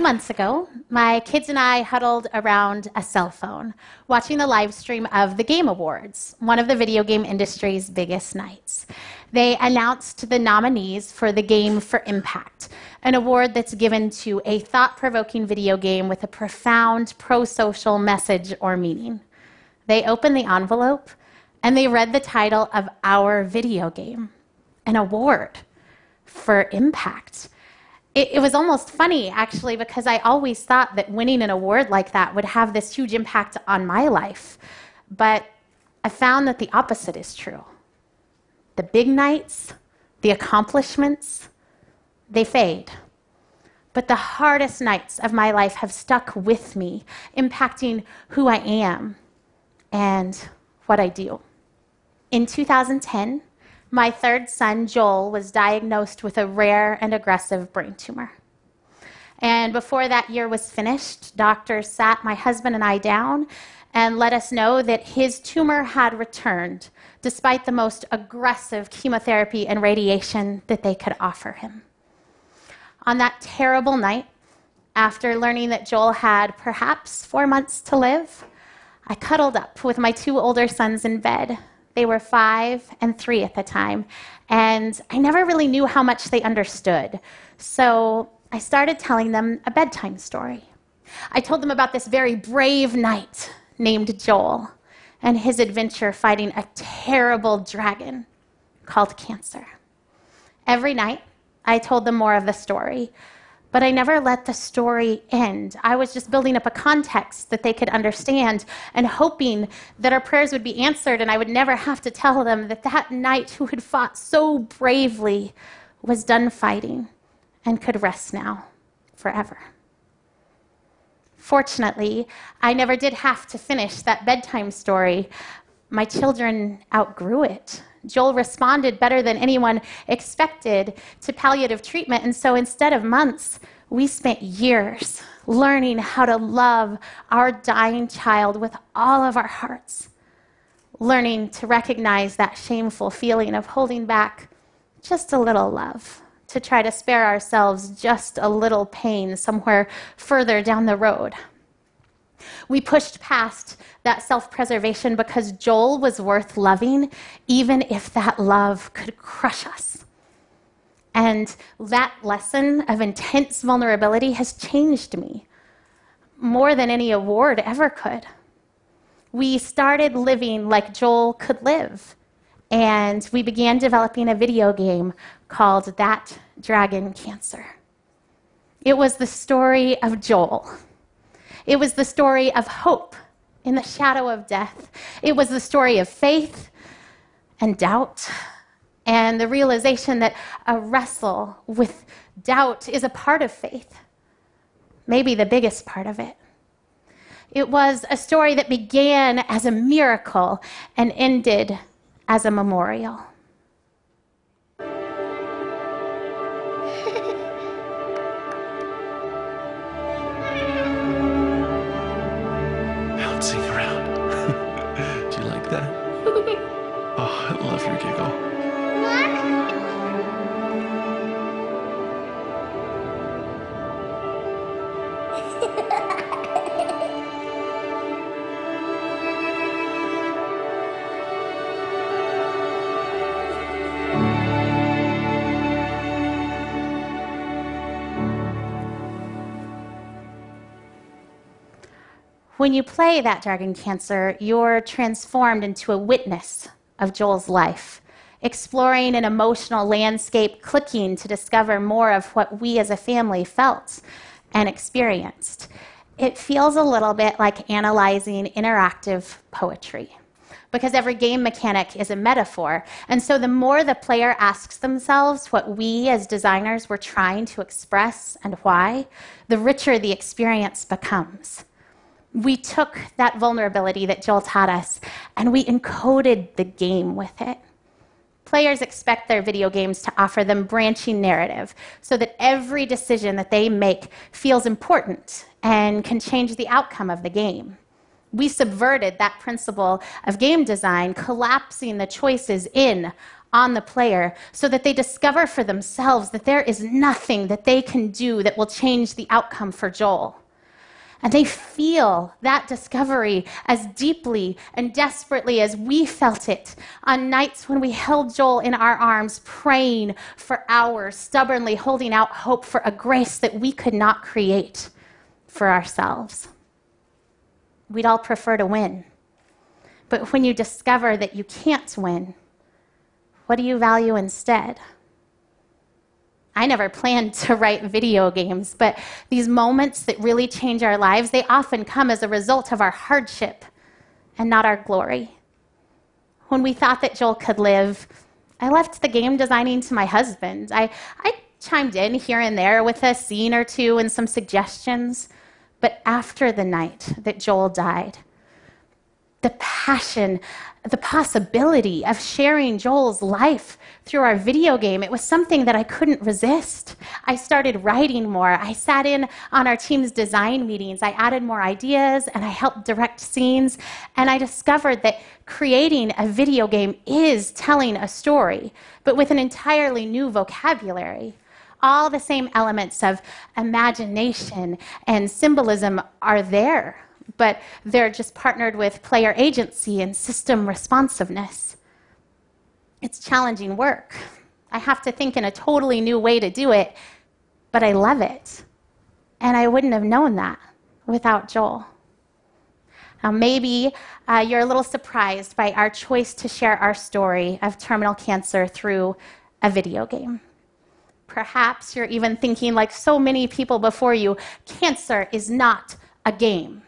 2 months ago, my kids and I huddled around a cell phone, watching the live stream of the Game Awards, one of the video game industry's biggest nights. They announced the nominees for the Game for Impact, an award that's given to a thought-provoking video game with a profound pro-social message or meaning. They opened the envelope, and they read the title of our video game, an award for impact. It was almost funny, actually, because I always thought that winning an award like that would have this huge impact on my life. But I found that the opposite is true. The big nights, the accomplishments, they fade. But the hardest nights of my life have stuck with me, impacting who I am and what I do. In 2010, my third son, Joel, was diagnosed with a rare and aggressive brain tumor. And before that year was finished, doctors sat my husband and I down and let us know that his tumor had returned, despite the most aggressive chemotherapy and radiation that they could offer him. On that terrible night, after learning that Joel had perhaps 4 months to live, I cuddled up with my two older sons in bed. They were 5 and 3 at the time, and I never really knew how much they understood. So I started telling them a bedtime story. I told them about this very brave knight named Joel and his adventure fighting a terrible dragon called Cancer. Every night, I told them more of the story, but I never let the story end. I was just building up a context that they could understand and hoping that our prayers would be answered and I would never have to tell them that that knight who had fought so bravely was done fighting and could rest now forever. Fortunately, I never did have to finish that bedtime story. My children outgrew it. Joel responded better than anyone expected to palliative treatment, and so instead of months, we spent years learning how to love our dying child with all of our hearts, learning to recognize that shameful feeling of holding back just a little love to try to spare ourselves just a little pain somewhere further down the road. We pushed past that self-preservation because Joel was worth loving, even if that love could crush us. And that lesson of intense vulnerability has changed me more than any award ever could. We started living like Joel could live, and we began developing a video game called That Dragon, Cancer. It was the story of Joel. It was the story of hope in the shadow of death. It was the story of faith and doubt and the realization that a wrestle with doubt is a part of faith, maybe the biggest part of it. It was a story that began as a miracle and ended as a memorial. Around. Do you like that? Oh, I love your giggle. When you play That Dragon, Cancer, you're transformed into a witness of Joel's life, exploring an emotional landscape, clicking to discover more of what we as a family felt and experienced. It feels a little bit like analyzing interactive poetry, because every game mechanic is a metaphor. And so the more the player asks themselves what we as designers were trying to express and why, the richer the experience becomes. We took that vulnerability that Joel taught us, and we encoded the game with it. Players expect their video games to offer them branching narrative so that every decision that they make feels important and can change the outcome of the game. We subverted that principle of game design, collapsing the choices in on the player so that they discover for themselves that there is nothing that they can do that will change the outcome for Joel. And they feel that discovery as deeply and desperately as we felt it on nights when we held Joel in our arms, praying for hours, stubbornly holding out hope for a grace that we could not create for ourselves. We'd all prefer to win. But when you discover that you can't win, what do you value instead? I never planned to write video games, but these moments that really change our lives, they often come as a result of our hardship and not our glory. When we thought that Joel could live, I left the game designing to my husband. I chimed in here and there with a scene or two and some suggestions, but after the night that Joel died, the passion, the possibility of sharing Joel's life through our video game, it was something that I couldn't resist. I started writing more. I sat in on our team's design meetings. I added more ideas, and I helped direct scenes. And I discovered that creating a video game is telling a story, but with an entirely new vocabulary. All the same elements of imagination and symbolism are there, but they're just partnered with player agency and system responsiveness. It's challenging work. I have to think in a totally new way to do it, but I love it. And I wouldn't have known that without Joel. Now maybe you're a little surprised by our choice to share our story of terminal cancer through a video game. Perhaps you're even thinking, like so many people before you, cancer is not a game.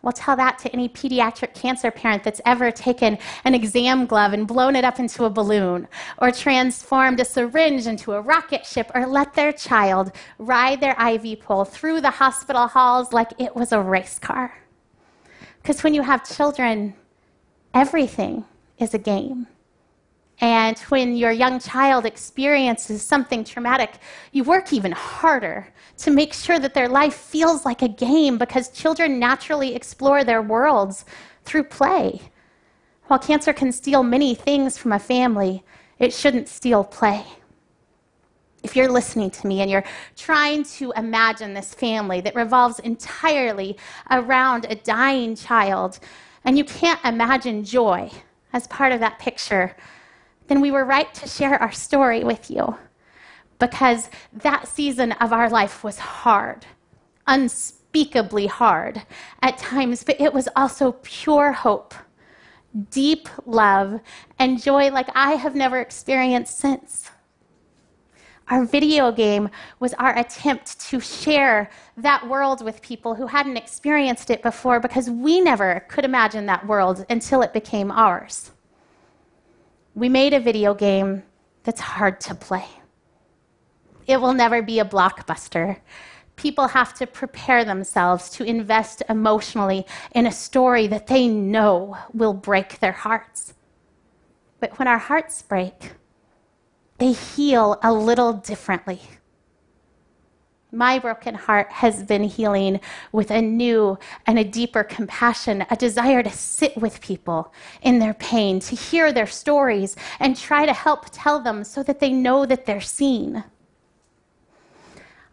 Well, tell that to any pediatric cancer parent that's ever taken an exam glove and blown it up into a balloon, or transformed a syringe into a rocket ship, or let their child ride their IV pole through the hospital halls like it was a race car. Because when you have children, everything is a game. And when your young child experiences something traumatic, you work even harder to make sure that their life feels like a game, because children naturally explore their worlds through play. While cancer can steal many things from a family, it shouldn't steal play. If you're listening to me and you're trying to imagine this family that revolves entirely around a dying child, and you can't imagine joy as part of that picture, then we were right to share our story with you, because that season of our life was hard, unspeakably hard at times, but it was also pure hope, deep love, and joy like I have never experienced since. Our video game was our attempt to share that world with people who hadn't experienced it before, because we never could imagine that world until it became ours. We made a video game that's hard to play. It will never be a blockbuster. People have to prepare themselves to invest emotionally in a story that they know will break their hearts. But when our hearts break, they heal a little differently. My broken heart has been healing with a new and a deeper compassion, a desire to sit with people in their pain, to hear their stories, and try to help tell them so that they know that they're seen.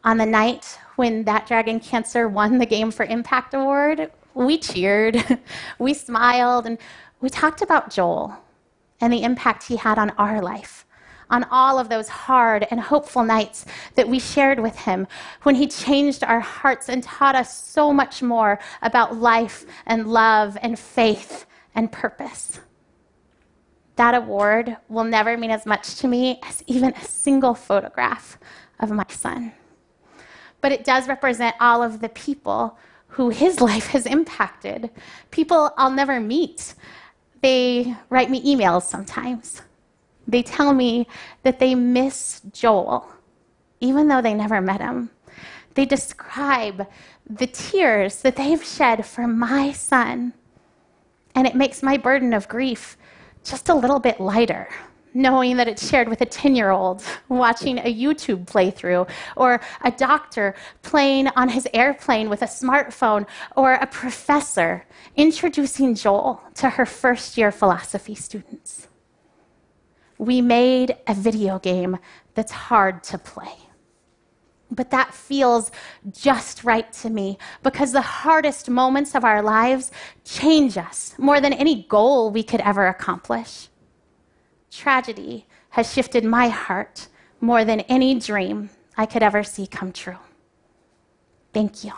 On the night when That Dragon Cancer won the Game for Impact Award, we cheered, we smiled, and we talked about Joel and the impact he had on our life, on all of those hard and hopeful nights that we shared with him, when he changed our hearts and taught us so much more about life and love and faith and purpose. That award will never mean as much to me as even a single photograph of my son. But it does represent all of the people who his life has impacted, people I'll never meet. They write me emails sometimes. They tell me that they miss Joel, even though they never met him. They describe the tears that they've shed for my son, and it makes my burden of grief just a little bit lighter, knowing that it's shared with a 10-year-old watching a YouTube playthrough, or a doctor playing on his airplane with a smartphone, or a professor introducing Joel to her first-year philosophy students. We made a video game that's hard to play. But that feels just right to me, because the hardest moments of our lives change us more than any goal we could ever accomplish. Tragedy has shifted my heart more than any dream I could ever see come true. Thank you.